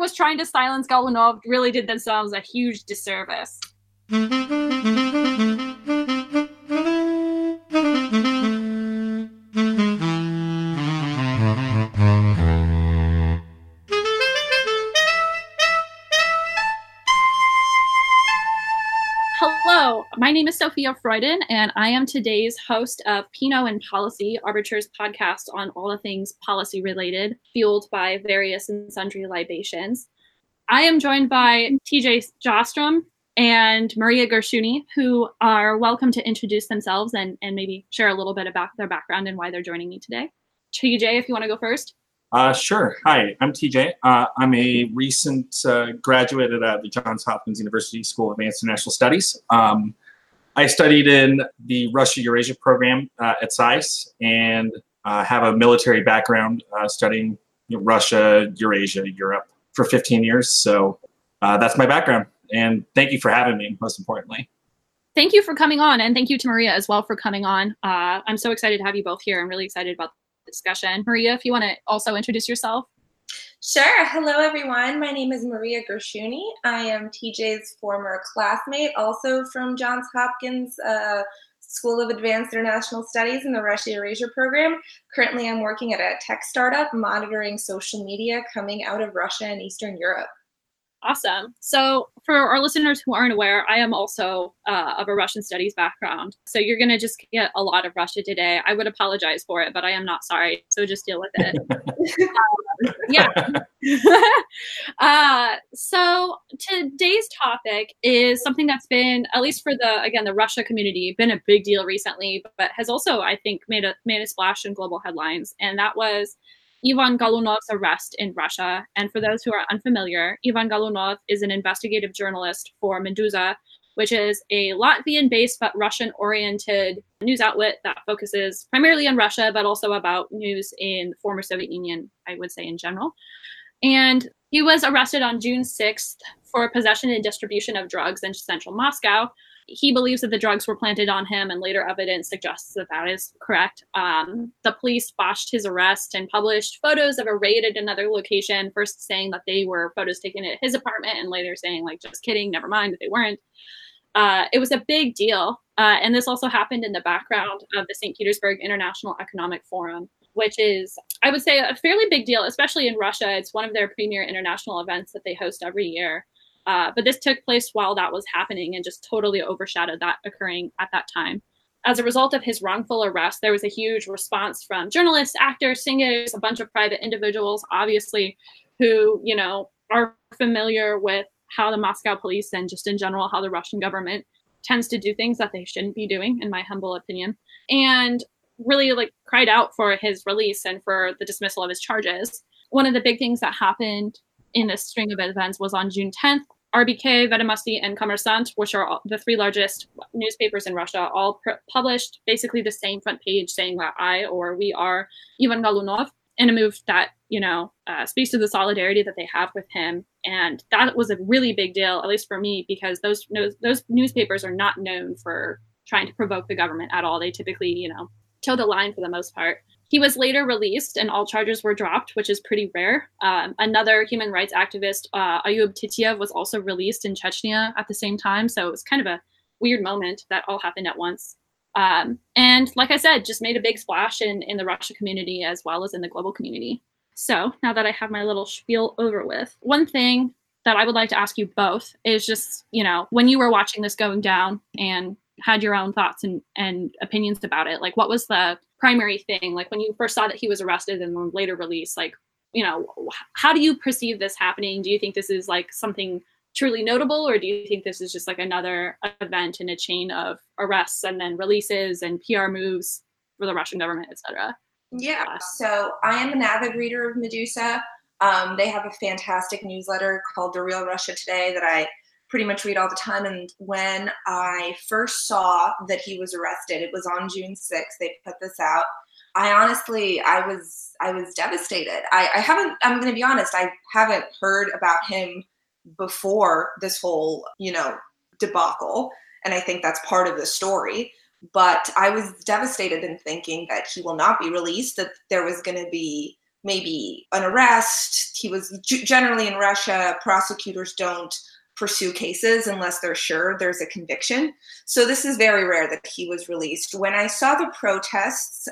was trying to silence Golunov really did themselves a huge disservice. Hello, my name is Sophia Freuden, and I am today's host of Pinot and Policy, Arbiter's podcast on all the things policy-related, fueled by various and sundry libations. I am joined by TJ Jostrom and Maria Gershuni, who are welcome to introduce themselves and maybe share a little bit about their background and why they're joining me today. TJ, if you want to go first. Sure. Hi, I'm TJ. I'm a recent graduate at the Johns Hopkins University School of Advanced International Studies. I studied in the Russia-Eurasia program at SICE and have a military background studying Russia, Eurasia, Europe for 15 years. So that's my background. And thank you for having me, most importantly. Thank you for coming on. And thank you to Maria as well for coming on. I'm so excited to have you both here. I'm really excited about discussion. Maria, if you want to also introduce yourself. Sure. Hello, everyone. My name is Maria Gershuni. I am TJ's former classmate, also from Johns Hopkins School of Advanced International Studies in the Russia-Eurasia program. Currently, I'm working at a tech startup monitoring social media coming out of Russia and Eastern Europe. Awesome. So for our listeners who aren't aware, I am also of a Russian studies background. So you're going to just get a lot of Russia today. I would apologize for it, but I am not sorry. So just deal with it. So today's topic is something that's been, at least for the Russia community, been a big deal recently, but has also, I think, made a splash in global headlines. And that was Ivan Golunov's arrest in Russia. And for those who are unfamiliar, Ivan Golunov is an investigative journalist for Meduza, which is a Latvian-based but Russian-oriented news outlet that focuses primarily on Russia, but also about news in the former Soviet Union, I would say in general. And he was arrested on June 6th for possession and distribution of drugs in central Moscow. He believes that the drugs were planted on him, and later evidence suggests that that is correct. The police botched his arrest and published photos of a raid at another location, first saying that they were photos taken at his apartment and later saying, like, just kidding, never mind, that they weren't. It was a big deal. And this also happened in the background of the St. Petersburg International Economic Forum, which is, I would say, a fairly big deal, especially in Russia. It's one of their premier international events that they host every year. But this took place while that was happening and just totally overshadowed that occurring at that time. As a result of his wrongful arrest, there was a huge response from journalists, actors, singers, a bunch of private individuals, obviously, who, you know, are familiar with how the Moscow police and just in general how the Russian government tends to do things that they shouldn't be doing, in my humble opinion, and really like cried out for his release and for the dismissal of his charges. One of the big things that happened in a string of events was on June 10th, RBK, Vedomosti, and Kommersant, which are the three largest newspapers in Russia, all published basically the same front page saying that I or we are Ivan Golunov, in a move that, you know, speaks to the solidarity that they have with him. And that was a really big deal, at least for me, because those newspapers are not known for trying to provoke the government at all. They typically, you know, toe the line for the most part. He was later released and all charges were dropped, which is pretty rare. Another human rights activist, Ayub Tityev, was also released in Chechnya at the same time. So it was kind of a weird moment that all happened at once. And like I said, just made a big splash in the Russia community as well as in the global community. So now that I have my little spiel over with, one thing that I would like to ask you both is just, you know, when you were watching this going down and had your own thoughts and opinions about it, like what was the primary thing, like when you first saw that he was arrested and then later released, like, you know, how do you perceive this happening? Do you think this is like something truly notable, or do you think this is just like another event in a chain of arrests and then releases and PR moves for the Russian government, etc.? Yeah, so I am an avid reader of Meduza. They have a fantastic newsletter called The Real Russia Today that I pretty much read all the time. And when I first saw that he was arrested, it was on June 6th, they put this out. I was devastated. I haven't heard about him before this whole, you know, debacle. And I think that's part of the story, but I was devastated in thinking that he will not be released, that there was going to be maybe an arrest. He was generally in Russia, prosecutors don't pursue cases unless they're sure there's a conviction. So this is very rare that he was released. When I saw the protests,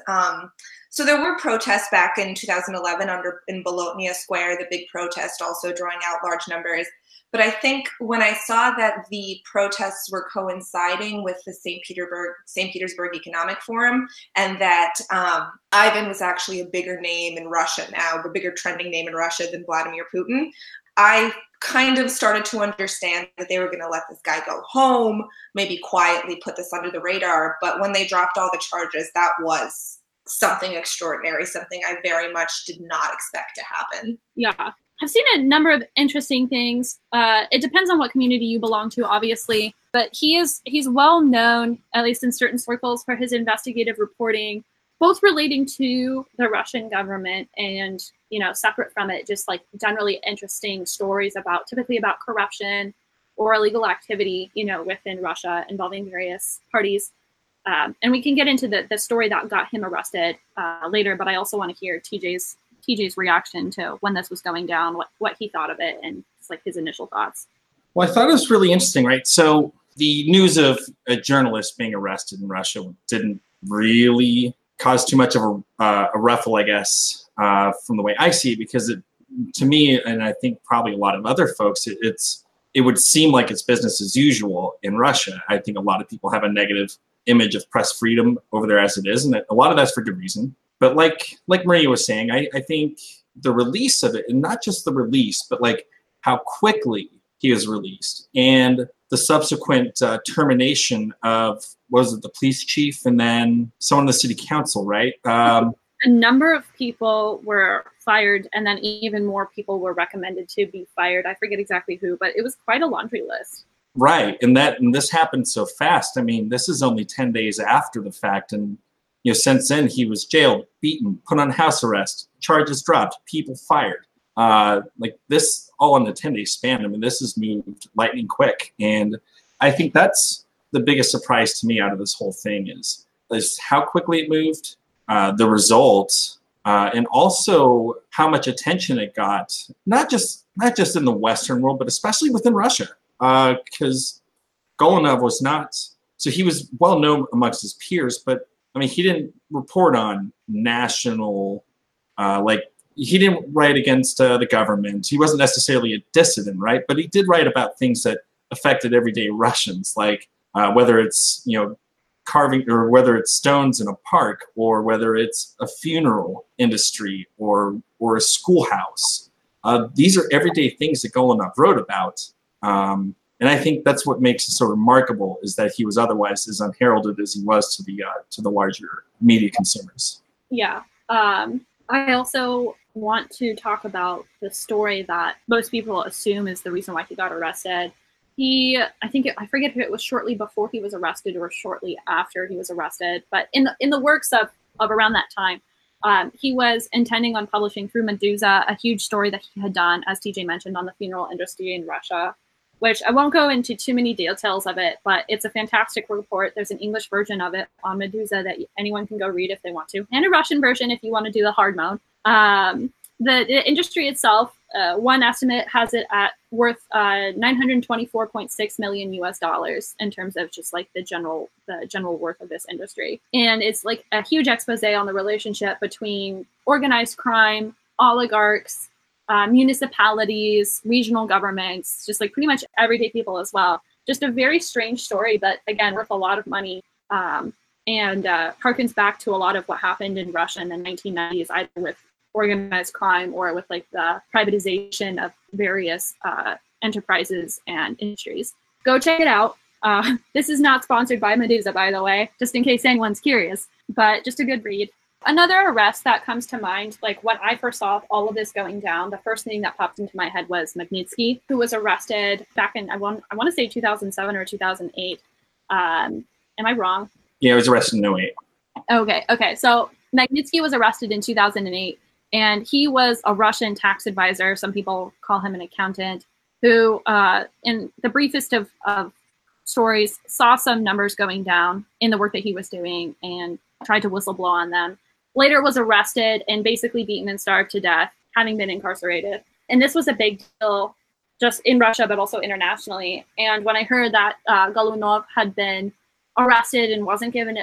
so there were protests back in 2011 in Bolotnaya Square, the big protest also drawing out large numbers. But I think when I saw that the protests were coinciding with the St. Petersburg Economic Forum, and that Ivan was actually a bigger name in Russia now, a bigger trending name in Russia than Vladimir Putin, I kind of started to understand that they were going to let this guy go home, maybe quietly put this under the radar. But when they dropped all the charges, that was something extraordinary, something I very much did not expect to happen. Yeah. I've seen a number of interesting things. It depends on what community you belong to, obviously, but he's well known, at least in certain circles, for his investigative reporting, both relating to the Russian government and, you know, separate from it, just like generally interesting stories typically about corruption or illegal activity, you know, within Russia involving various parties. And we can get into the story that got him arrested later, but I also want to hear TJ's reaction to when this was going down, what he thought of it, and just like his initial thoughts. Well, I thought it was really interesting, right? So the news of a journalist being arrested in Russia didn't really cause too much of a ruffle, I guess, from the way I see it, because it, to me, and I think probably a lot of other folks, it would seem like it's business as usual in Russia. I think a lot of people have a negative image of press freedom over there as it is, and a lot of that's for good reason. But like Maria was saying, I think the release of it, and not just the release, but like how quickly he was released and the subsequent termination of, what was it, the police chief and then someone in the city council, right? A number of people were fired, and then even more people were recommended to be fired. I forget exactly who, but it was quite a laundry list. Right, and this happened so fast. I mean, this is only 10 days after the fact, and you know, since then, he was jailed, beaten, put on house arrest, charges dropped, people fired. Like this, all in the 10-day span. I mean, this has moved lightning quick. And I think that's the biggest surprise to me out of this whole thing is how quickly it moved, the results, and also how much attention it got, not just in the Western world, but especially within Russia, because Golunov was not. So he was well known amongst his peers, but I mean, he didn't report on national, he didn't write against the government. He wasn't necessarily a dissident, right? But he did write about things that affected everyday Russians, like whether it's, you know, carving, or whether it's stones in a park, or whether it's a funeral industry or a schoolhouse. These are everyday things that Golunov wrote about. And I think that's what makes it so remarkable, is that he was otherwise as unheralded as he was to the larger media consumers. Yeah. I also want to talk about the story that most people assume is the reason why he got arrested. I forget if it was shortly before he was arrested or shortly after he was arrested, but in the works of around that time, he was intending on publishing through Meduza a huge story that he had done, as TJ mentioned, on the funeral industry in Russia, which I won't go into too many details of it, but it's a fantastic report. There's an English version of it on Meduza that anyone can go read if they want to, and a Russian version if you want to do the hard mode. The industry itself, one estimate has it at worth $924.6 million in terms of just like the general worth of this industry. And it's like a huge expose on the relationship between organized crime, oligarchs, municipalities, regional governments, just like pretty much everyday people as well. Just a very strange story, but again, worth a lot of money, and harkens back to a lot of what happened in Russia in the 1990s, either with organized crime or with like the privatization of various enterprises and industries. Go check it out. This is not sponsored by Meduza, by the way, just in case anyone's curious, but just a good read. Another arrest that comes to mind, like when I first saw all of this going down, the first thing that popped into my head was Magnitsky, who was arrested back in, I want to say 2007 or 2008. Am I wrong? Yeah, I was arrested in 2008. Okay. So Magnitsky was arrested in 2008, and he was a Russian tax advisor. Some people call him an accountant, who in the briefest of stories saw some numbers going down in the work that he was doing and tried to whistleblow on them. later was arrested and basically beaten and starved to death, having been incarcerated. And this was a big deal just in Russia, but also internationally. And when I heard that Golunov had been arrested and wasn't given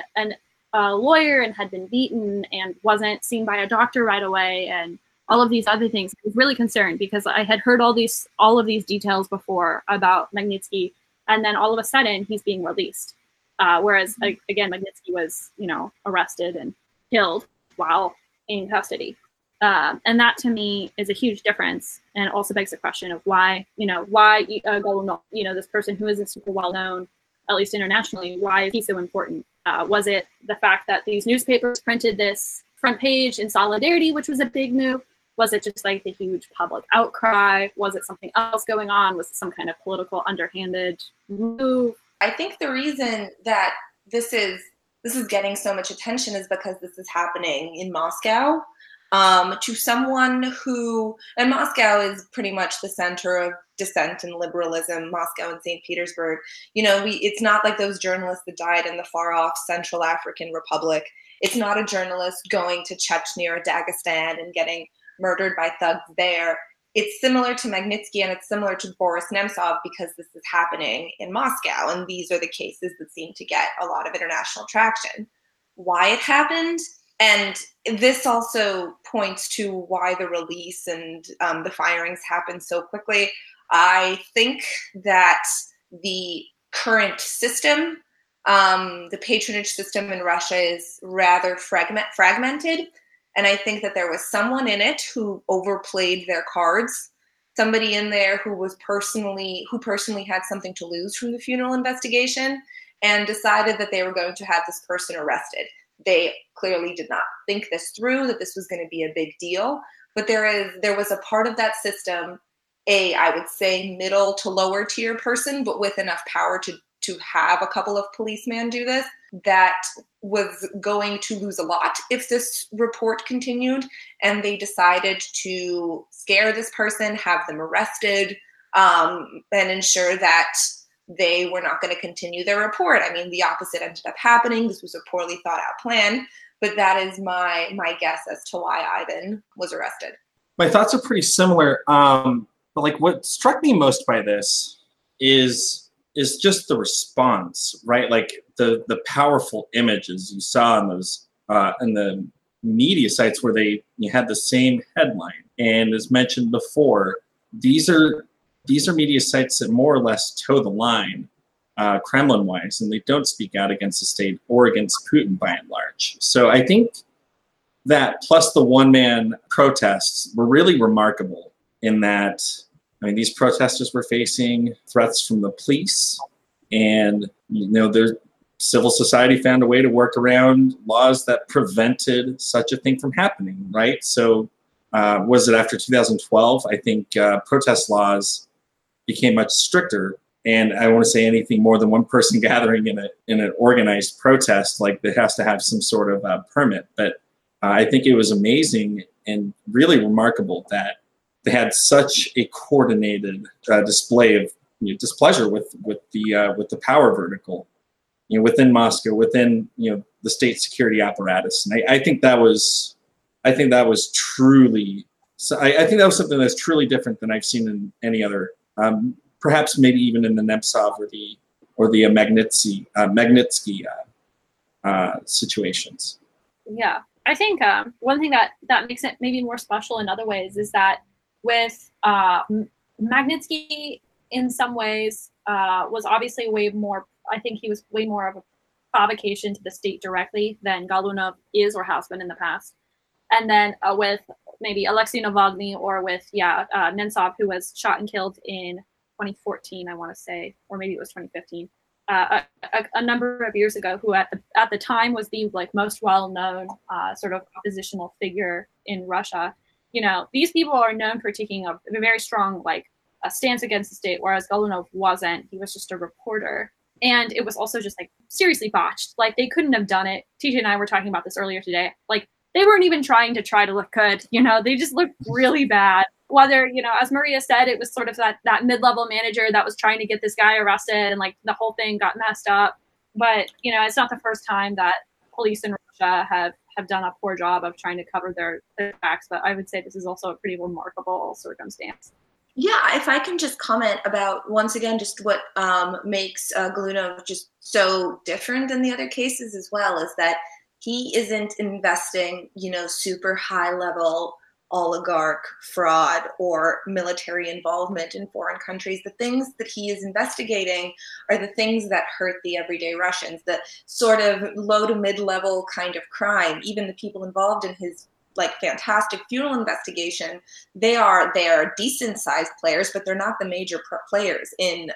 a lawyer and had been beaten and wasn't seen by a doctor right away and all of these other things, I was really concerned because I had heard all of these details before about Magnitsky. And then all of a sudden he's being released. Whereas again, Magnitsky was, arrested and killed while in custody. And that to me is a huge difference, and also begs the question of why Golunov, this person who isn't super well known, at least internationally, why is he so important? Was it the fact that these newspapers printed this front page in solidarity, which was a big move? Was it just like the huge public outcry? Was it something else going on? Was it some kind of political underhanded move? I think the reason that this is getting so much attention is because this is happening in Moscow. To someone who, and Moscow is pretty much the center of dissent and liberalism, Moscow and St. Petersburg. It's not like those journalists that died in the far-off Central African Republic. It's not a journalist going to Chechnya or Dagestan and getting murdered by thugs there. It's similar to Magnitsky and it's similar to Boris Nemtsov because this is happening in Moscow, and these are the cases that seem to get a lot of international traction. Why it happened? And this also points to why the release and the firings happened so quickly. I think that the current system, the patronage system in Russia, is rather fragmented. And I think that there was someone in it who overplayed their cards, somebody in there who was personally had something to lose from the funeral investigation, and decided that they were going to have this person arrested. They clearly did not think this through, that this was going to be a big deal. But there was a part of that system, I would say middle to lower tier person, but with enough power to have a couple of policemen do this, that was going to lose a lot if this report continued. And they decided to scare this person, have them arrested, and ensure that they were not going to continue their report. I mean, the opposite ended up happening. This was a poorly thought out plan, but that is my guess as to why Ivan was arrested. My thoughts are pretty similar. But like what struck me most by this is just the response, right? Like the powerful images you saw in those, in the media sites where you had the same headline. And as mentioned before, these are media sites that more or less toe the line, Kremlin-wise, and they don't speak out against the state or against Putin by and large. So I think that, plus the one-man protests, were really remarkable in that, these protesters were facing threats from the police, and, their civil society found a way to work around laws that prevented such a thing from happening, right? So was it after 2012? I think protest laws became much stricter, and I want to say anything more than one person gathering in an organized protest, like that has to have some sort of permit. But I think it was amazing and really remarkable that they had such a coordinated display of displeasure with the power vertical, within Moscow, within the state security apparatus. And I think that was something that's truly different than I've seen in any other. Perhaps maybe even in the Nemtsov or the Magnitsky situations. Yeah, I think one thing that makes it maybe more special in other ways is that with Magnitsky, in some ways, was obviously way more. I think he was way more of a provocation to the state directly than Golunov is or has been in the past. And then with maybe Alexei Navalny or with Nemtsov, who was shot and killed in 2014, I want to say, or maybe it was 2015, a number of years ago, who at the time was the most well-known sort of oppositional figure in Russia. These people are known for taking a very strong stance against the state, whereas Golunov wasn't. He was just a reporter. And it was also just seriously botched. They couldn't have done it. TJ and I were talking about this earlier today. They weren't even trying to look good, they just looked really bad. Whether, as Maria said, it was sort of that mid-level manager that was trying to get this guy arrested and the whole thing got messed up. But, it's not the first time that police in Russia have have done a poor job of trying to cover their facts, but I would say this is also a pretty remarkable circumstance. Yeah, if I can just comment about, once again, just what makes Golunov just so different than the other cases as well, is that he isn't investing, super high-level oligarch fraud or military involvement in foreign countries. The things that he is investigating are the things that hurt the everyday Russians, the sort of low to mid-level kind of crime. Even the people involved in his fantastic funeral investigation, they are decent sized players, but they're not the major players in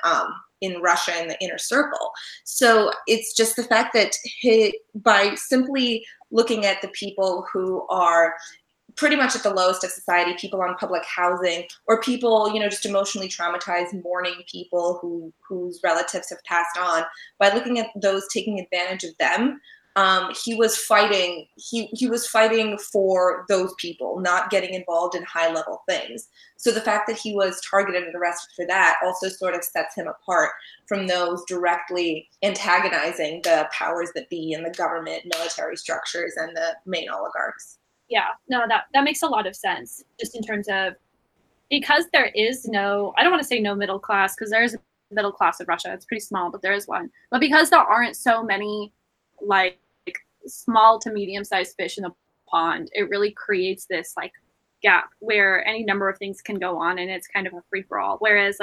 Russia in the inner circle. So it's just the fact that by simply looking at the people who are pretty much at the lowest of society, people on public housing, or people, just emotionally traumatized, mourning people whose relatives have passed on, by looking at those, taking advantage of them, he was fighting for those people, not getting involved in high level things. So the fact that he was targeted and arrested for that also sort of sets him apart from those directly antagonizing the powers that be and the government, military structures, and the main oligarchs. Yeah, no, that makes a lot of sense, just in terms of, because there is no, I don't want to say no middle class, because there is a middle class of Russia. It's pretty small, but there is one. But because there aren't so many small to medium-sized fish in the pond, it really creates this gap where any number of things can go on, and it's kind of a free-for-all. Whereas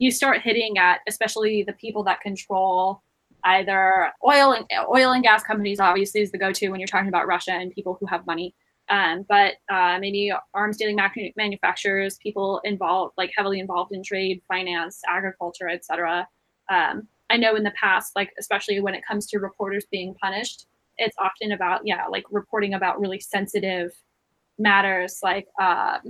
you start hitting at, especially the people that control either oil and gas companies, obviously, is the go-to when you're talking about Russia and people who have money, but maybe arms dealing manufacturers, people involved, heavily involved in trade, finance, agriculture, etc. I know in the past, especially when it comes to reporters being punished, it's often about, reporting about really sensitive matters. I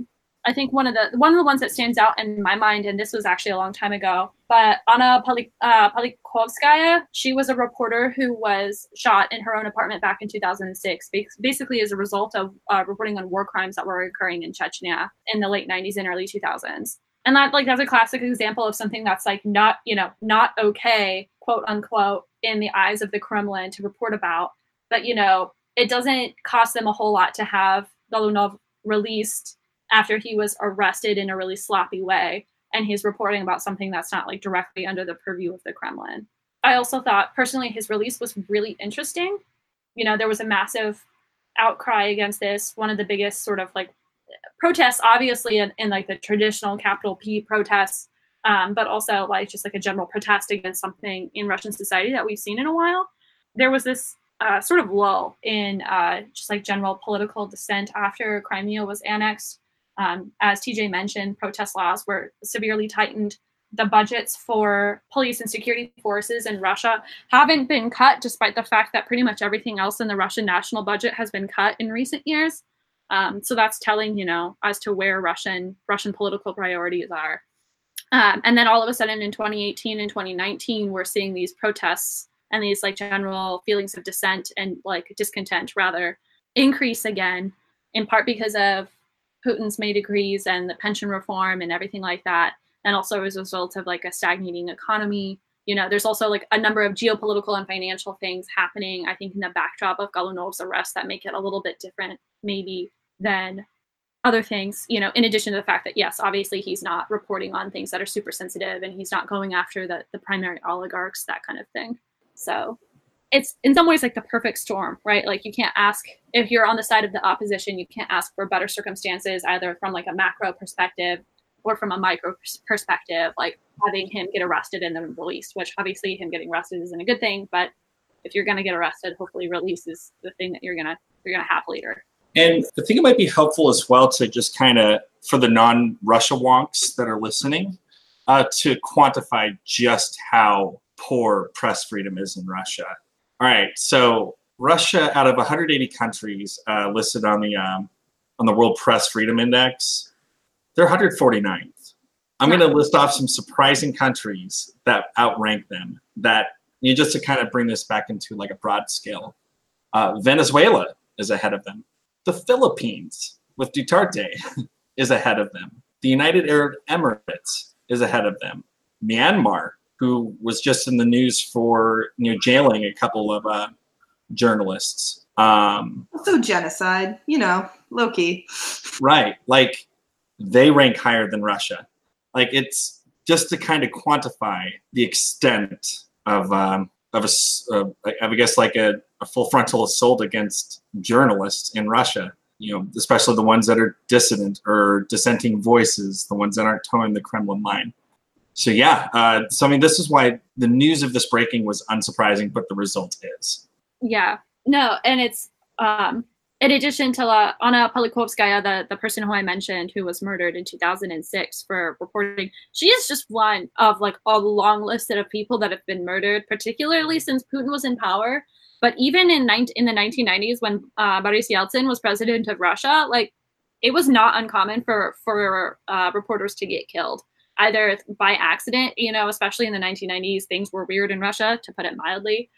think one of the ones that stands out in my mind, and this was actually a long time ago, but Anna Politkovskaya, she was a reporter who was shot in her own apartment back in 2006, basically as a result of reporting on war crimes that were occurring in Chechnya in the late 90s and early 2000s. And that's a classic example of something that's not, not okay, quote unquote, in the eyes of the Kremlin to report about. But, it doesn't cost them a whole lot to have Golunov released after he was arrested in a really sloppy way. And he's reporting about something that's not directly under the purview of the Kremlin. I also thought personally his release was really interesting. There was a massive outcry against this. One of the biggest sort of protests, obviously, in the traditional capital P protests, but also a general protest against something in Russian society that we've seen in a while. There was this sort of lull in general political dissent after Crimea was annexed. As TJ mentioned, protest laws were severely tightened. The budgets for police and security forces in Russia haven't been cut, despite the fact that pretty much everything else in the Russian national budget has been cut in recent years. So that's telling, as to where Russian political priorities are. And then all of a sudden in 2018 and 2019, we're seeing these protests and these general feelings of dissent and discontent rather increase again, in part because of Putin's May decrees and the pension reform and everything like that. And also as a result of a stagnating economy. There's also a number of geopolitical and financial things happening, I think, in the backdrop of Golunov's arrest that make it a little bit different maybe than other things, in addition to the fact that, yes, obviously he's not reporting on things that are super sensitive and he's not going after the primary oligarchs, that kind of thing. So it's in some ways the perfect storm, right? You can't ask, if you're on the side of the opposition, you can't ask for better circumstances, either from a macro perspective or from a micro perspective, having him get arrested and then released, which obviously him getting arrested isn't a good thing, but if you're going to get arrested, hopefully release is the thing that you're going to have later. And I think it might be helpful as well to just kind of, for the non-Russia wonks that are listening, to quantify just how poor press freedom is in Russia. All right, so Russia, out of 180 countries listed on the World Press Freedom Index, they're 149th. I'm going to list off some surprising countries that outrank them, that you just to kind of bring this back into a broad scale. Venezuela is ahead of them. The Philippines with Duterte is ahead of them. The United Arab Emirates is ahead of them. Myanmar, who was just in the news for jailing a couple of journalists, Also genocide, you know, low-key. Right. Like, they rank higher than Russia. Like, it's just to kind of quantify the extent of a full frontal assault against journalists in Russia, you know, especially the ones that are dissident or dissenting voices, the ones that aren't towing the Kremlin line. So yeah, so I mean, this is why the news of this breaking was unsurprising, but the result is. Yeah, no, and it's, in addition to Anna Politkovskaya, the person who I mentioned, who was murdered in 2006 for reporting, she is just one of like a long list of people that have been murdered, particularly since Putin was in power. But even in the 1990s, when Boris Yeltsin was president of Russia, like it was not uncommon for reporters to get killed, either by accident, you know, especially in the 1990s, things were weird in Russia, to put it mildly.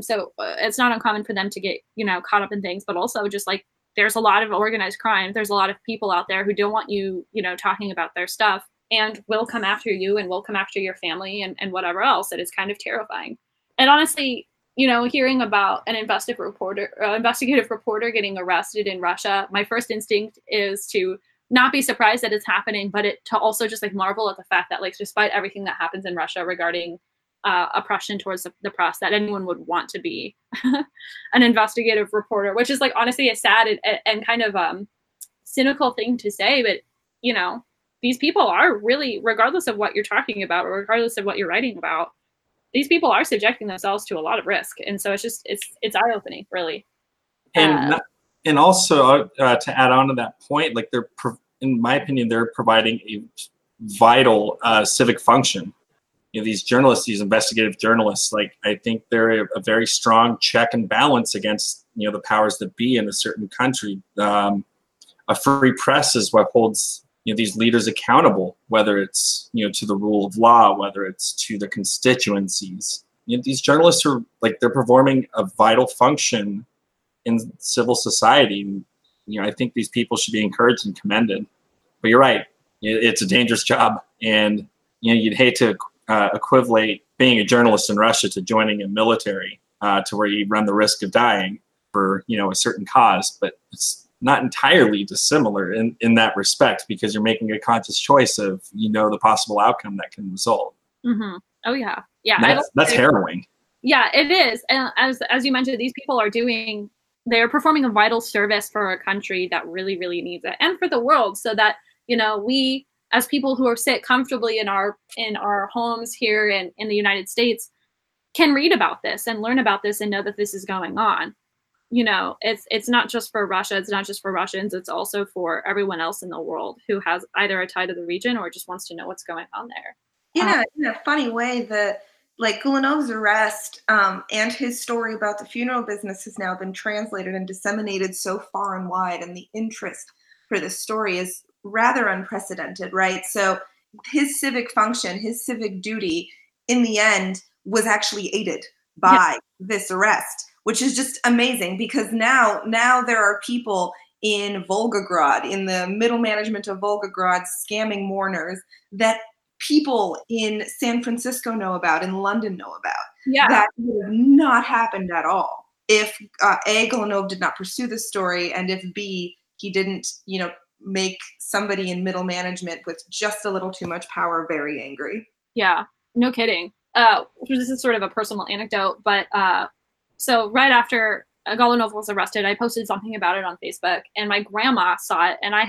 So it's not uncommon for them to get, you know, caught up in things, but also just like, there's a lot of organized crime. There's a lot of people out there who don't want you, you know, talking about their stuff and will come after you and will come after your family and whatever else. It is kind of terrifying. And honestly, you know, hearing about an investigative reporter getting arrested in Russia, my first instinct is to not be surprised that it's happening, but to also just like marvel at the fact that like, despite everything that happens in Russia regarding oppression towards the press, that anyone would want to be an investigative reporter, which is like honestly a sad and kind of cynical thing to say, but you know, these people are really, regardless of what you're talking about or regardless of what you're writing about, these people are subjecting themselves to a lot of risk. And so it's just, it's eye-opening really. And also to add on to that point, like in my opinion, they're providing a vital civic function. You know, these journalists, these investigative journalists, like I think they're a very strong check and balance against, you know, the powers that be in a certain country. A free press is what holds, you know, these leaders accountable, whether it's, you know, to the rule of law, whether it's to the constituencies. You know, these journalists are like, they're performing a vital function in civil society. You know, I think these people should be encouraged and commended. But you're right, it's a dangerous job, and you know, you'd hate to equivalent being a journalist in Russia to joining a military, to where you run the risk of dying for, you know, a certain cause, but it's not entirely dissimilar in that respect, because you're making a conscious choice of, you know, the possible outcome that can result. Mm-hmm. Oh yeah. Yeah. That's harrowing. Yeah, it is. And as you mentioned, these people are they're performing a vital service for our country that really, really needs it, and for the world, so that, you know, we, as people who are sit comfortably in our homes here in the United States, can read about this and learn about this and know that this is going on. You know, it's not just for Russia. It's not just for Russians. It's also for everyone else in the world who has either a tie to the region or just wants to know what's going on there. Yeah, in a funny way, like Golunov's arrest and his story about the funeral business has now been translated and disseminated so far and wide, and the interest for this story is rather unprecedented, right? So his civic function, his civic duty in the end was actually aided by this arrest, which is just amazing, because now there are people in Volgograd, in the middle management of Volgograd, scamming mourners that people in San Francisco know about, in London know about. Yeah. That would have not happened at all if A, Golunov did not pursue this story, and if B, he didn't, you know, make somebody in middle management with just a little too much power very angry. Yeah, no kidding. This is sort of a personal anecdote, but so right after Golunov was arrested, I posted something about it on Facebook, and my grandma saw it, and I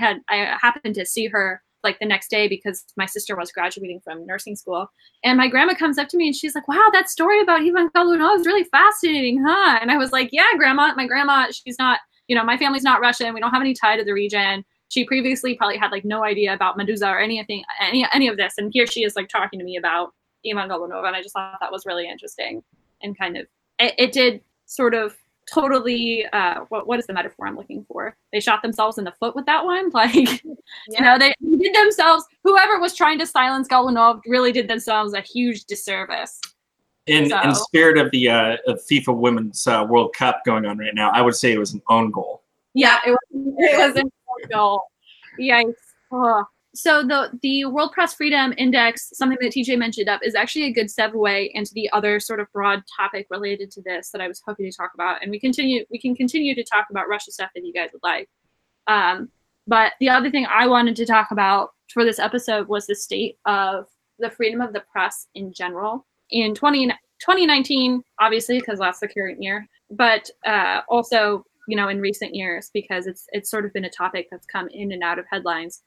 happened to see her like the next day because my sister was graduating from nursing school. And my grandma comes up to me and she's like, wow, that story about Ivan Golunov is really fascinating, huh? And I was like, yeah, grandma. My grandma, she's not, you know, my family's not Russian. We don't have any tie to the region. She previously probably had like no idea about Meduza or anything, any of this. And here she is like talking to me about Ivan Golunov. And I just thought that was really interesting, and kind of, it did sort of totally, what is the metaphor I'm looking for? They shot themselves in the foot with that one. Like, you know, they did themselves, whoever was trying to silence Golunov really did themselves a huge disservice. In spirit of the FIFA Women's World Cup going on right now, I would say it was an own goal. Yeah, it was an goal. Yikes. Oh. So the World Press Freedom Index, something that TJ mentioned up, is actually a good segue into the other sort of broad topic related to this that I was hoping to talk about. And we can continue to talk about Russia stuff if you guys would like. But the other thing I wanted to talk about for this episode was the state of the freedom of the press in general. In 2019, obviously, because that's the current year, but also, you know, in recent years, because it's sort of been a topic that's come in and out of headlines,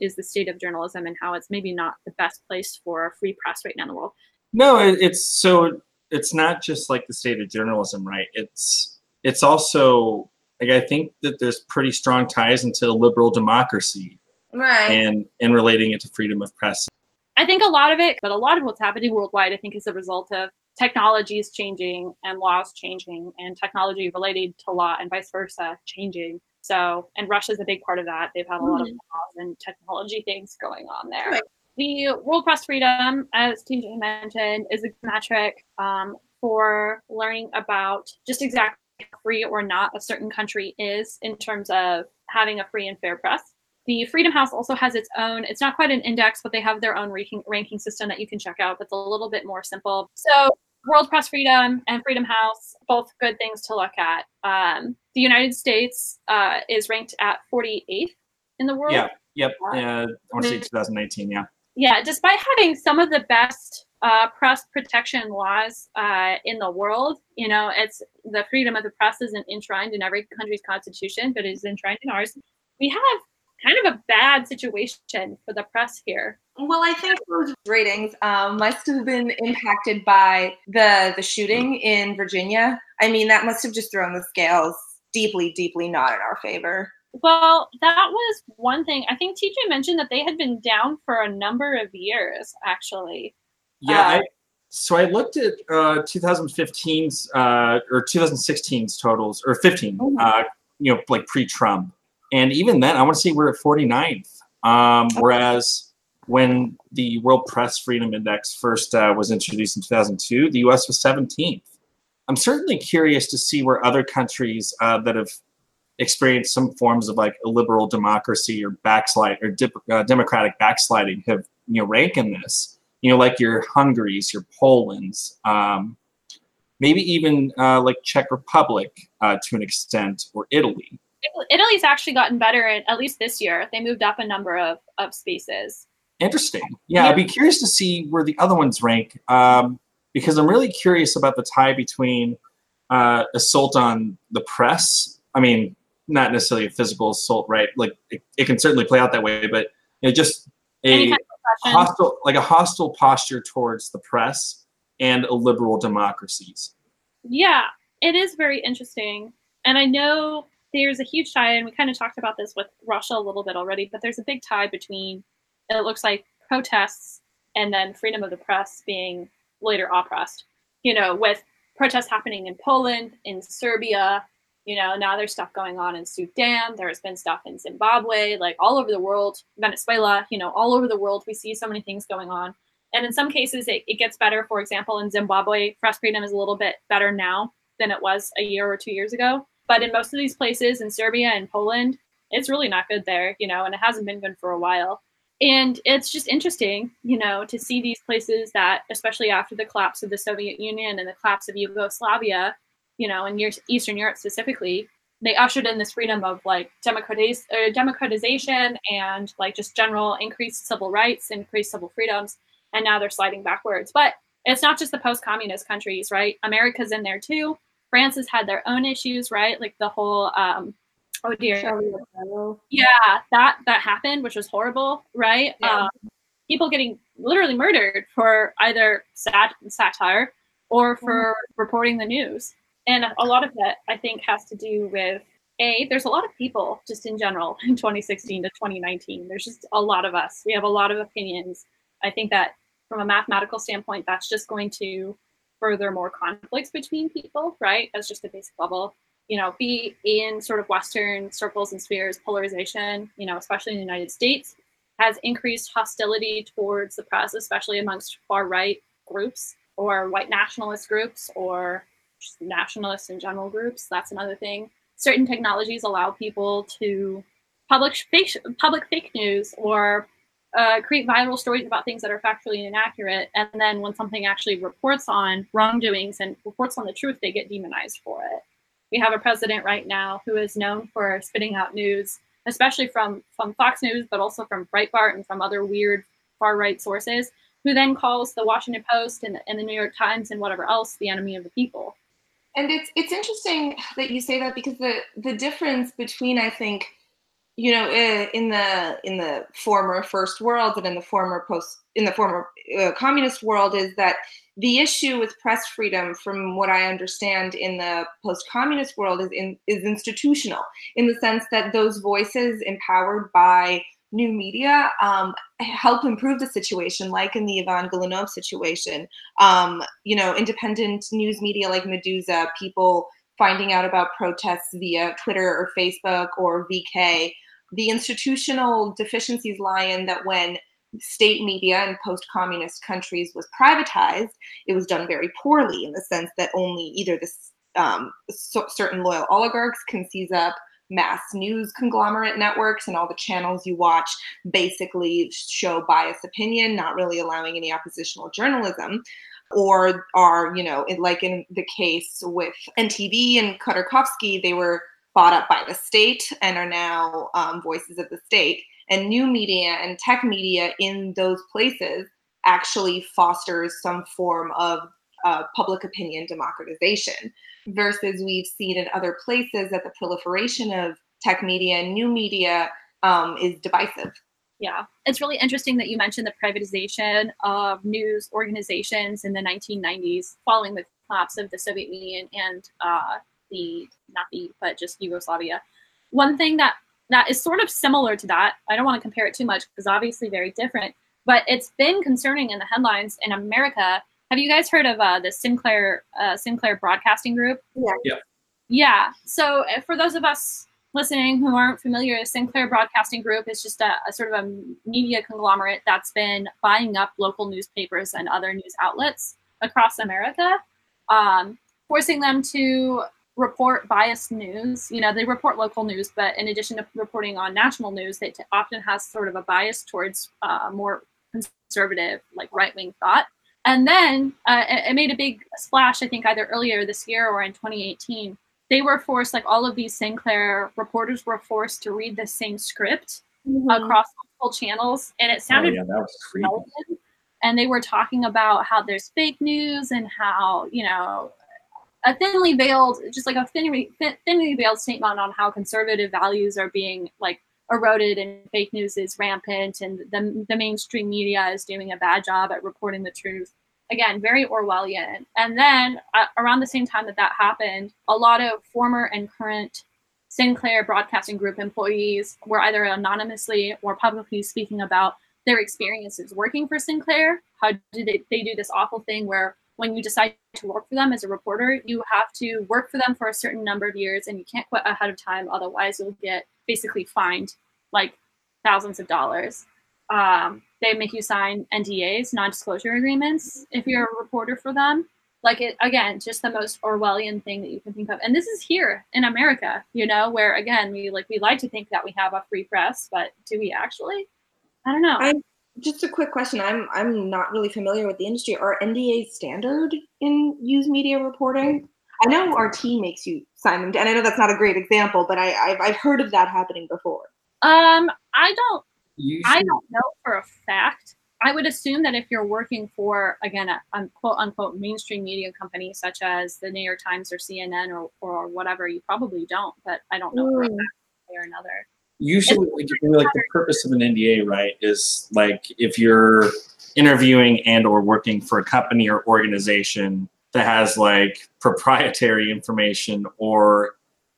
is the state of journalism and how it's maybe not the best place for a free press right now in the world. No, it's not just like the state of journalism, right? It's also, like, I think that there's pretty strong ties into liberal democracy, right? And relating it to freedom of press. I think a lot of what's happening worldwide, I think, is a result of technologies changing and laws changing and technology related to law and vice versa changing. So, and Russia's a big part of that. They've had a lot of laws and technology things going on there. Right. The World Press Freedom, as TJ mentioned, is a metric for learning about just exactly how free or not a certain country is in terms of having a free and fair press. The Freedom House also has its own, it's not quite an index, but they have their own ranking system that you can check out that's a little bit more simple. So World Press Freedom and Freedom House, both good things to look at. The United States is ranked at 48th in the world. Yeah, yep. I want to say 2019, yeah. Yeah, despite having some of the best press protection laws in the world, you know, it's the freedom of the press isn't enshrined in every country's constitution, but it is enshrined in ours. We have kind of a bad situation for the press here. Well, I think those ratings must have been impacted by the shooting in Virginia. I mean, that must have just thrown the scales deeply, deeply not in our favor. Well, that was one thing. I think TJ mentioned that they had been down for a number of years, actually. Yeah. I looked at 2015's or 2016's totals, or 15, you know, like pre-Trump. And even then, I want to say we're at 49th, whereas when the World Press Freedom Index first was introduced in 2002, the U.S. was 17th. I'm certainly curious to see where other countries that have experienced some forms of like illiberal democracy or backslide or democratic backsliding have, you know, rank in this. You know, like your Hungary's, your Poland's, maybe even like Czech Republic to an extent, or Italy. Italy's actually gotten better, at least this year. They moved up a number of spaces. Interesting. Yeah, I'd be curious to see where the other ones rank, because I'm really curious about the tie between assault on the press. I mean, not necessarily a physical assault, right? Like, it can certainly play out that way, but, you know, just a hostile posture towards the press and illiberal democracies. Yeah, it is very interesting. And I know there's a huge tie, and we kind of talked about this with Russia a little bit already, but there's a big tie between, it looks like, protests and then freedom of the press being later oppressed, you know, with protests happening in Poland, in Serbia, you know, now there's stuff going on in Sudan, there's been stuff in Zimbabwe, like all over the world, Venezuela, you know, all over the world, we see so many things going on. And in some cases, it gets better. For example, in Zimbabwe, press freedom is a little bit better now than it was a year or 2 years ago. But in most of these places, in Serbia and Poland, it's really not good there, you know, and it hasn't been good for a while. And it's just interesting, you know, to see these places that, especially after the collapse of the Soviet Union and the collapse of Yugoslavia, you know, in Eastern Europe specifically, they ushered in this freedom of like democratization and like just general increased civil rights, increased civil freedoms. And now they're sliding backwards. But it's not just the post-communist countries, right? America's in there too. France has had their own issues, right? Like the whole, that happened, which was horrible, right? Yeah. People getting literally murdered for either satire or for reporting the news. And a lot of that, I think, has to do with, there's a lot of people just in general in 2016 to 2019. There's just a lot of us. We have a lot of opinions. I think that from a mathematical standpoint, that's just going to further more conflicts between people, right? That's just the basic level, you know, be in sort of Western circles and spheres, polarization, you know, especially in the United States, has increased hostility towards the press, especially amongst far right groups or white nationalist groups or just nationalist and general groups. That's another thing. Certain technologies allow people to public fake news, or create viral stories about things that are factually inaccurate. And then when something actually reports on wrongdoings and reports on the truth, they get demonized for it. We have a president right now who is known for spitting out news, especially from Fox News, but also from Breitbart and from other weird far-right sources, who then calls the Washington Post and the New York Times and whatever else the enemy of the people. And it's interesting that you say that, because the difference between, I think, you know, in the former first world and in the former communist world, is that the issue with press freedom, from what I understand, in the post-communist world is institutional, in the sense that those voices empowered by new media help improve the situation, like in the Ivan Golunov situation. You know, independent news media like Meduza, people finding out about protests via Twitter or Facebook or VK. The institutional deficiencies lie in that when state media in post-communist countries was privatized, it was done very poorly, in the sense that only either this certain loyal oligarchs can seize up mass news conglomerate networks, and all the channels you watch basically show biased opinion, not really allowing any oppositional journalism, or are, you know, like in the case with NTV and Khodorkovsky, they were bought up by the state and are now voices of the state. And new media and tech media in those places actually fosters some form of public opinion democratization, versus we've seen in other places that the proliferation of tech media and new media is divisive. Yeah, it's really interesting that you mentioned the privatization of news organizations in the 1990s, following the collapse of the Soviet Union and just Yugoslavia. One thing that is sort of similar to that, I don't want to compare it too much because obviously very different, but it's been concerning in the headlines in America. Have you guys heard of the Sinclair Broadcasting Group? Yeah. Yeah. So for those of us listening who aren't familiar, Sinclair Broadcasting Group is just a sort of a media conglomerate that's been buying up local newspapers and other news outlets across America, forcing them to report biased news. You know, they report local news, but in addition to reporting on national news, they often has sort of a bias towards more conservative, like right-wing thought. And then it made a big splash, I think, either earlier this year or in 2018. They were forced, like all of these Sinclair reporters were forced to read the same script across multiple channels. And it sounded that was creepy. And they were talking about how there's fake news and how, you know, a thinly veiled, just like a thinly veiled statement on how conservative values are being like eroded and fake news is rampant and the mainstream media is doing a bad job at reporting the truth. Again, very Orwellian. And then around the same time that happened, a lot of former and current Sinclair Broadcasting Group employees were either anonymously or publicly speaking about their experiences working for Sinclair. How did they do this awful thing where when you decide to work for them as a reporter, you have to work for them for a certain number of years and you can't quit ahead of time. Otherwise, you'll get basically fined like thousands of dollars. They make you sign NDAs, non-disclosure agreements, if you're a reporter for them. Like, it, again, just the most Orwellian thing that you can think of. And this is here in America, you know, where, again, we like to think that we have a free press, but do we actually? I don't know. Just a quick question. I'm not really familiar with the industry. Are NDAs standard in news media reporting? I know RT makes you sign them, and I know that's not a great example, but I've heard of that happening before. I don't know for a fact. I would assume that if you're working for, again, a quote unquote mainstream media company such as the New York Times or CNN or whatever, you probably don't. But I don't know for a fact one way or another. Usually, like the purpose of an NDA, right, is like if you're interviewing and or working for a company or organization that has like proprietary information or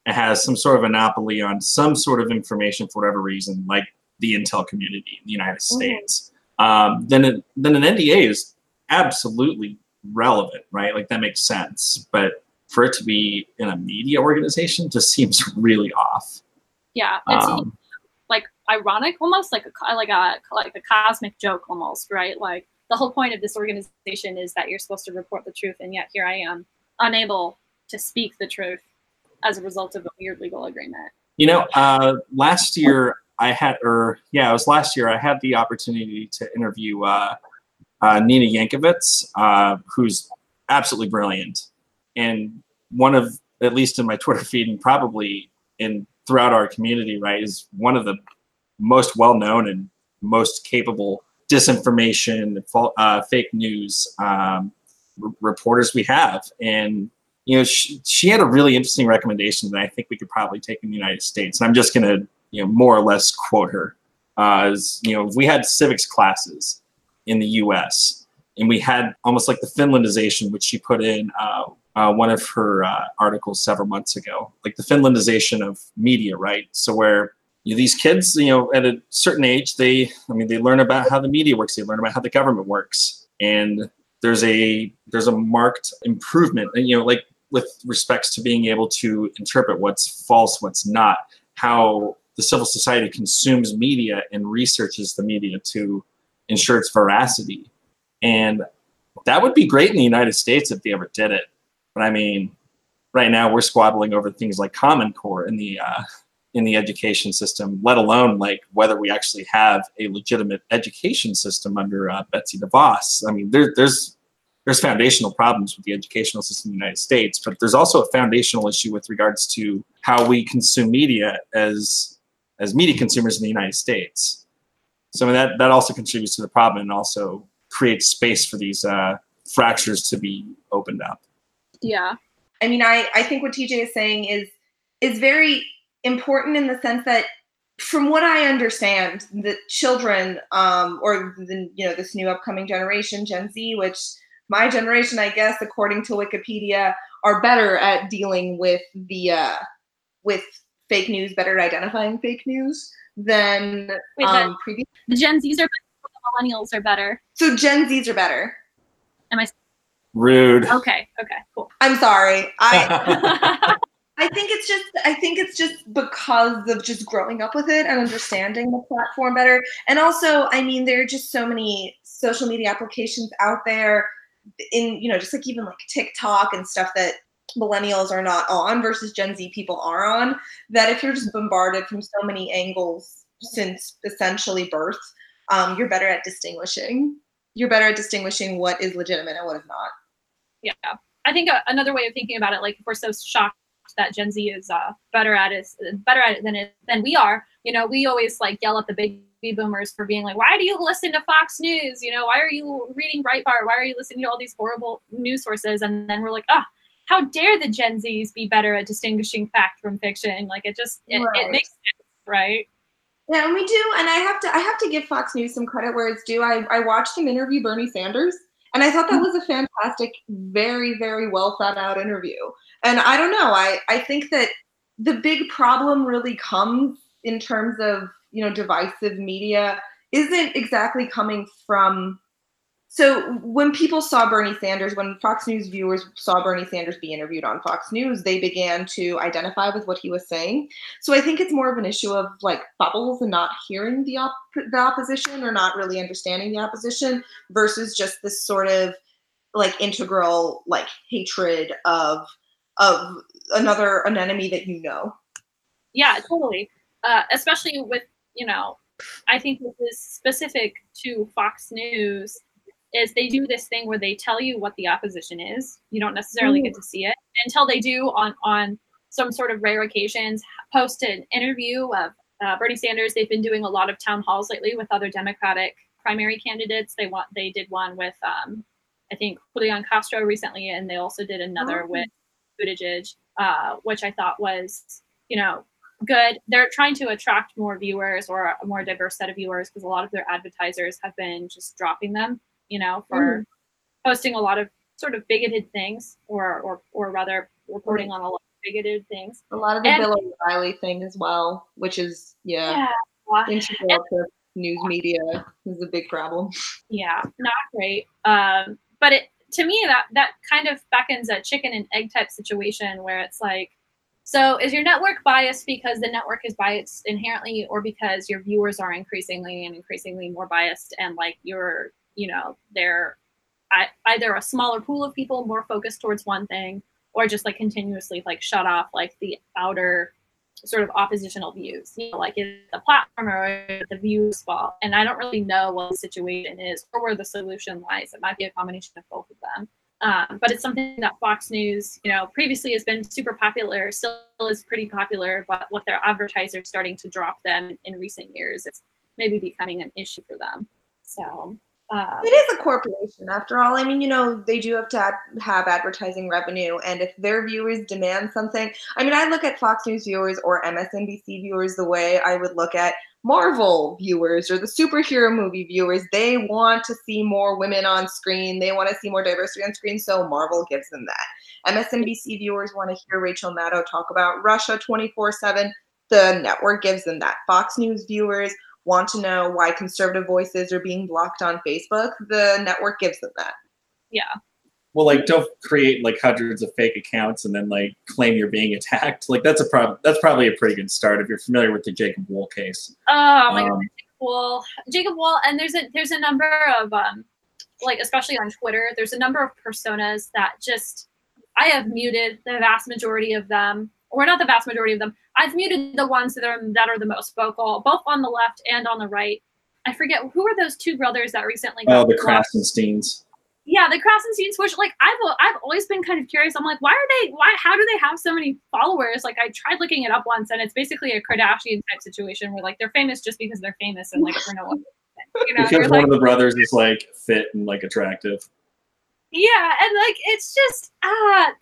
it has some sort of monopoly on some sort of information for whatever reason, like the intel community in the United States, then an NDA is absolutely relevant, right? Like that makes sense. But for it to be in a media organization just seems really off. Yeah, it's like ironic, almost like a cosmic joke, almost, right? Like the whole point of this organization is that you're supposed to report the truth, and yet here I am, unable to speak the truth as a result of a weird legal agreement. You know, last year it was last year, I had the opportunity to interview Nina Jankowicz, who's absolutely brilliant. And one of, at least in my Twitter feed and probably in throughout our community, right, is one of the most well-known and most capable disinformation, fake news reporters we have. And, you know, she had a really interesting recommendation that I think we could probably take in the United States. And I'm just going to, you know, more or less quote her. As, you know, we had civics classes in the U.S. and we had almost like the Finlandization, which she put in one of her articles several months ago, like the Finlandization of media, right? So where, you know, these kids, you know, at a certain age, they learn about how the media works. They learn about how the government works. And there's a marked improvement, you know, like with respects to being able to interpret what's false, what's not, how the civil society consumes media and researches the media to ensure its veracity. And that would be great in the United States if they ever did it. But I mean, right now we're squabbling over things like Common Core in the education system, let alone like whether we actually have a legitimate education system under Betsy DeVos. I mean, there's foundational problems with the educational system in the United States, but there's also a foundational issue with regards to how we consume media as media consumers in the United States. So I mean, that also contributes to the problem and also creates space for these fractures to be opened up. Yeah. I mean, I think what TJ is saying is very important in the sense that, from what I understand, the children, or the, you know, this new upcoming generation, Gen Z, which my generation, I guess, according to Wikipedia, are better at dealing with the with fake news, better at identifying fake news than previous. The Gen Zs are better. The millennials are better. So Gen Zs are better. Am I rude? Okay, cool. I'm sorry. I think it's just because of just growing up with it and understanding the platform better. And also, I mean, there are just so many social media applications out there in, you know, just like even like TikTok and stuff that millennials are not on versus Gen Z people are on, that if you're just bombarded from so many angles since essentially birth, you're better at distinguishing what is legitimate and what is not. Yeah. I think another way of thinking about it, like if we're so shocked that Gen Z is better at it than we are. You know, we always like yell at the baby boomers for being like, why do you listen to Fox News? You know, why are you reading Breitbart? Why are you listening to all these horrible news sources? And then we're like, how dare the Gen Zs be better at distinguishing fact from fiction? Like it makes sense, right? Yeah, and we do. And I have to give Fox News some credit where it's due. I watched him interview Bernie Sanders. And I thought that was a fantastic, very, very well thought out interview. And I don't know, I think that the big problem really comes in terms of, you know, divisive media isn't exactly coming from, so when people saw Bernie Sanders, when Fox News viewers saw Bernie Sanders be interviewed on Fox News, they began to identify with what he was saying. So I think it's more of an issue of like bubbles and not hearing the opposition or not really understanding the opposition versus just this sort of like integral like hatred of an enemy that you know. Yeah, totally. Especially with, you know, I think this is specific to Fox News, is they do this thing where they tell you what the opposition is. You don't necessarily get to see it until they do on some sort of rare occasions post an interview of Bernie Sanders. They've been doing a lot of town halls lately with other Democratic primary candidates. They did one with, I think, Julian Castro recently, and they also did another with Buttigieg, which I thought was, you know, good. They're trying to attract more viewers or a more diverse set of viewers because a lot of their advertisers have been just dropping them, you know, for posting a lot of sort of bigoted things or rather reporting on a lot of bigoted things. A lot of the Bill O'Reilly thing as well, which is, integral to news media is a big problem. Yeah, not great. But it, to me, that kind of beckons a chicken and egg type situation where it's like, so is your network biased because the network is biased inherently or because your viewers are increasingly more biased and like you're, you know, they're either a smaller pool of people more focused towards one thing or just like continuously like shut off like the outer sort of oppositional views, you know, like in the platform or the views fault. And I don't really know what the situation is or where the solution lies. It might be a combination of both of them. But it's something that Fox News, you know, previously has been super popular, still is pretty popular, but with their advertisers starting to drop them in recent years, it's maybe becoming an issue for them. So it is a corporation after all. I mean, you know, they do have to have advertising revenue, and if their viewers demand something, I mean, I look at Fox News viewers or MSNBC viewers the way I would look at Marvel viewers or the superhero movie viewers. They want to see more women on screen. They want to see more diversity on screen. So Marvel gives them that. MSNBC viewers want to hear Rachel Maddow talk about Russia 24/7. The network gives them that. Fox News viewers want to know why conservative voices are being blocked on Facebook. The network gives them that. Yeah. Well, like, don't create like hundreds of fake accounts and then like claim you're being attacked. Like that's a problem. That's probably a pretty good start if you're familiar with the Jacob Wohl case. Oh my God, Jacob Wohl, and there's a number of like, especially on Twitter, there's a number of personas that just, I have muted the vast majority of them, or not the vast majority of them. I've muted the ones that are the most vocal, both on the left and on the right. I forget who are those two brothers that recently. Oh, the Krassensteins. Yeah, the Krassensteins, which like I've always been kind of curious. I'm like, how do they have so many followers? Like I tried looking it up once, and it's basically a Kardashian type situation where like they're famous just because they're famous and like for no one. You know, because one of the brothers is like fit and like attractive. Yeah, and like it's just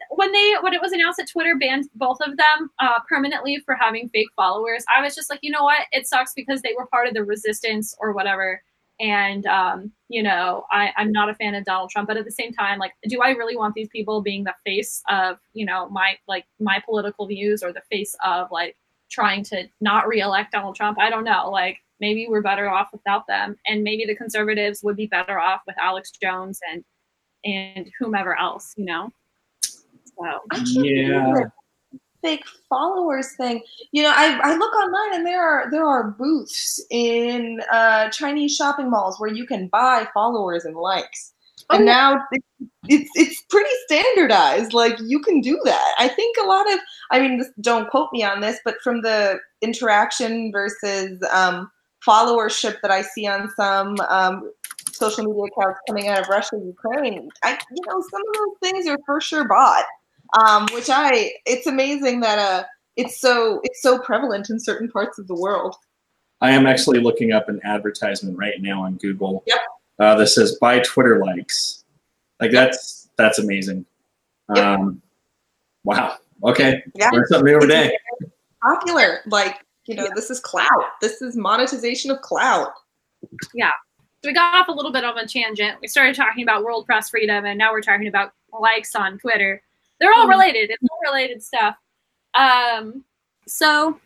when it was announced that Twitter banned both of them permanently for having fake followers, I was just like, you know what, it sucks because they were part of the resistance or whatever. And, you know, I'm not a fan of Donald Trump, but at the same time, like, do I really want these people being the face of, you know, my political views or the face of like trying to not reelect Donald Trump? I don't know. Like maybe we're better off without them, and maybe the conservatives would be better off with Alex Jones and whomever else, you know? So yeah. Fake followers thing. You know, I look online and there are booths in Chinese shopping malls where you can buy followers and likes. Oh. And now it's pretty standardized. Like you can do that. I think a lot of, I mean, don't quote me on this, but from the interaction versus followership that I see on some social media accounts coming out of Russia, Ukraine, you know, some of those things are for sure bought. It's amazing that it's so prevalent in certain parts of the world. I am actually looking up an advertisement right now on Google. Yep. That says buy Twitter likes. Like that's amazing. Yep. Wow. Okay. Yeah. Learn something new every day. Popular. Like, you know, This is clout. This is monetization of clout. Yeah. So we got off a little bit of a tangent. We started talking about World Press Freedom, and now we're talking about likes on Twitter. They're all related. It's all related stuff. So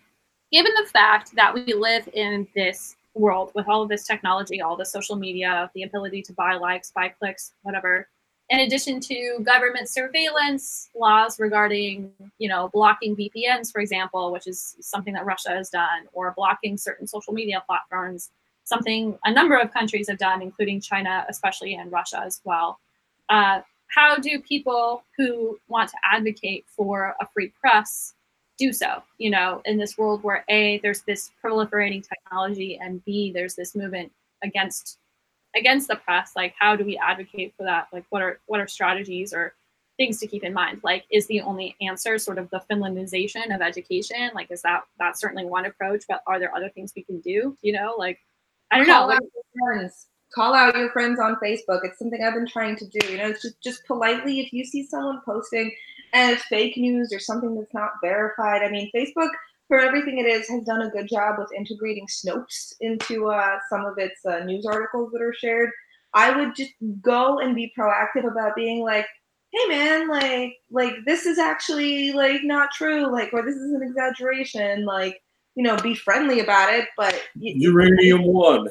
given the fact that we live in this world with all of this technology, all the social media, the ability to buy likes, buy clicks, whatever, in addition to government surveillance laws regarding, you know, blocking VPNs, for example, which is something that Russia has done, or blocking certain social media platforms, something a number of countries have done, including China, especially, and Russia as well. How do people who want to advocate for a free press do so, you know, in this world where A, there's this proliferating technology, and B, there's this movement against the press? Like, how do we advocate for that? Like, what are strategies or things to keep in mind? Like, is the only answer sort of the Finlandization of education? Like, is that's certainly one approach, but are there other things we can do? You know, like, I don't know. Call out your friends on Facebook. It's something I've been trying to do. You know, it's just politely, if you see someone posting fake news or something that's not verified. I mean, Facebook, for everything it is, has done a good job with integrating Snopes into some of its news articles that are shared. I would just go and be proactive about being like, hey man, like this is actually like not true, like, or this is an exaggeration, like, you know, be friendly about it, but Uranium One.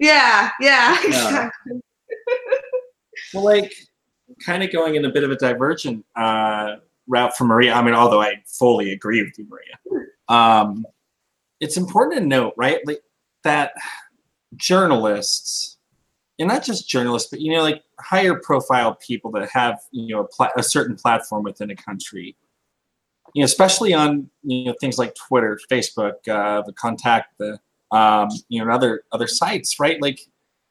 Yeah, exactly. Well, like, kind of going in a bit of a divergent route from Maria. I mean, although I fully agree with you, Maria, it's important to note, right, like, that journalists, and not just journalists, but, you know, like, higher profile people that have, you know, a certain platform within a country you know, especially on, you know, things like Twitter, Facebook, the Contact, the, you know, other sites, right? Like,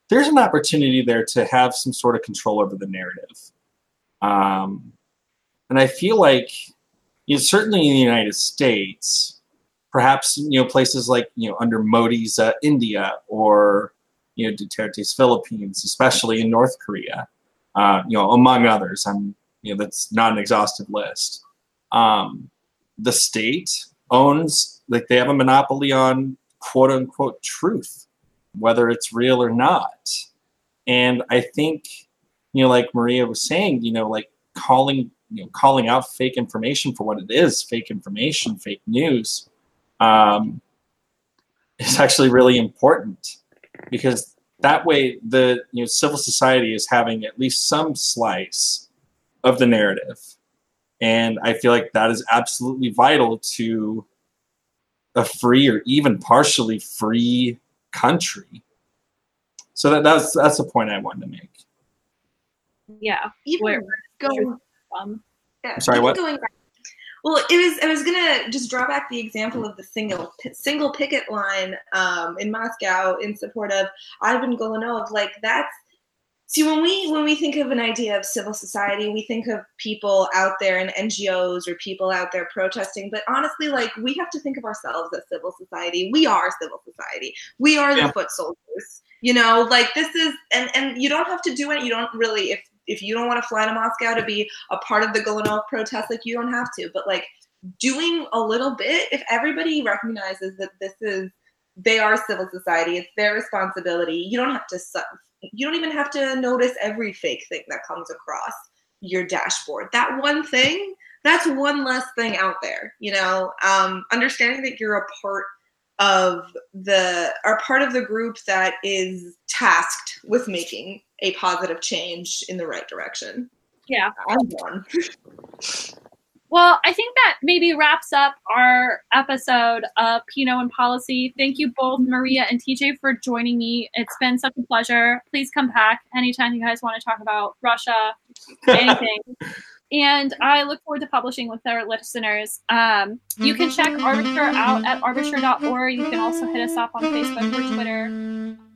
there's an opportunity there to have some sort of control over the narrative. And I feel like, you know, certainly in the United States, perhaps, you know, places like, you know, under Modi's India, or, you know, Duterte's Philippines, especially in North Korea, you know, among others. You know, that's not an exhaustive list. The state owns, like, they have a monopoly on quote unquote truth, whether it's real or not. And I think, you know, like Maria was saying, you know, like calling out fake information for what it is, fake information, fake news, is actually really important, because that way the, you know, civil society is having at least some slice of the narrative. And I feel like that is absolutely vital to a free or even partially free country. So that's the point I wanted to make. Yeah. Going back. Well, I was gonna just draw back the example of the single picket line in Moscow in support of Ivan Golunov. Like, that's, see, when we think of an idea of civil society, we think of people out there in NGOs or people out there protesting. But honestly, like, we have to think of ourselves as civil society. We are civil society. We are the foot soldiers. You know, like, this is, and you don't have to do it. You don't really, if you don't want to fly to Moscow to be a part of the Golunov protest, like, you don't have to. But, like, doing a little bit, if everybody recognizes that they are civil society, it's their responsibility. You don't even have to notice every fake thing that comes across your dashboard. That one thing, that's one less thing out there, you know, understanding that you're a part of the group that is tasked with making a positive change in the right direction. Yeah. I'm one. Well, I think that maybe wraps up our episode of Pinot and Policy. Thank you both, Maria and TJ, for joining me. It's been such a pleasure. Please come back anytime you guys want to talk about Russia, anything. And I look forward to publishing with our listeners. You can check Arbiter out at arbiter.org. You can also hit us up on Facebook or Twitter.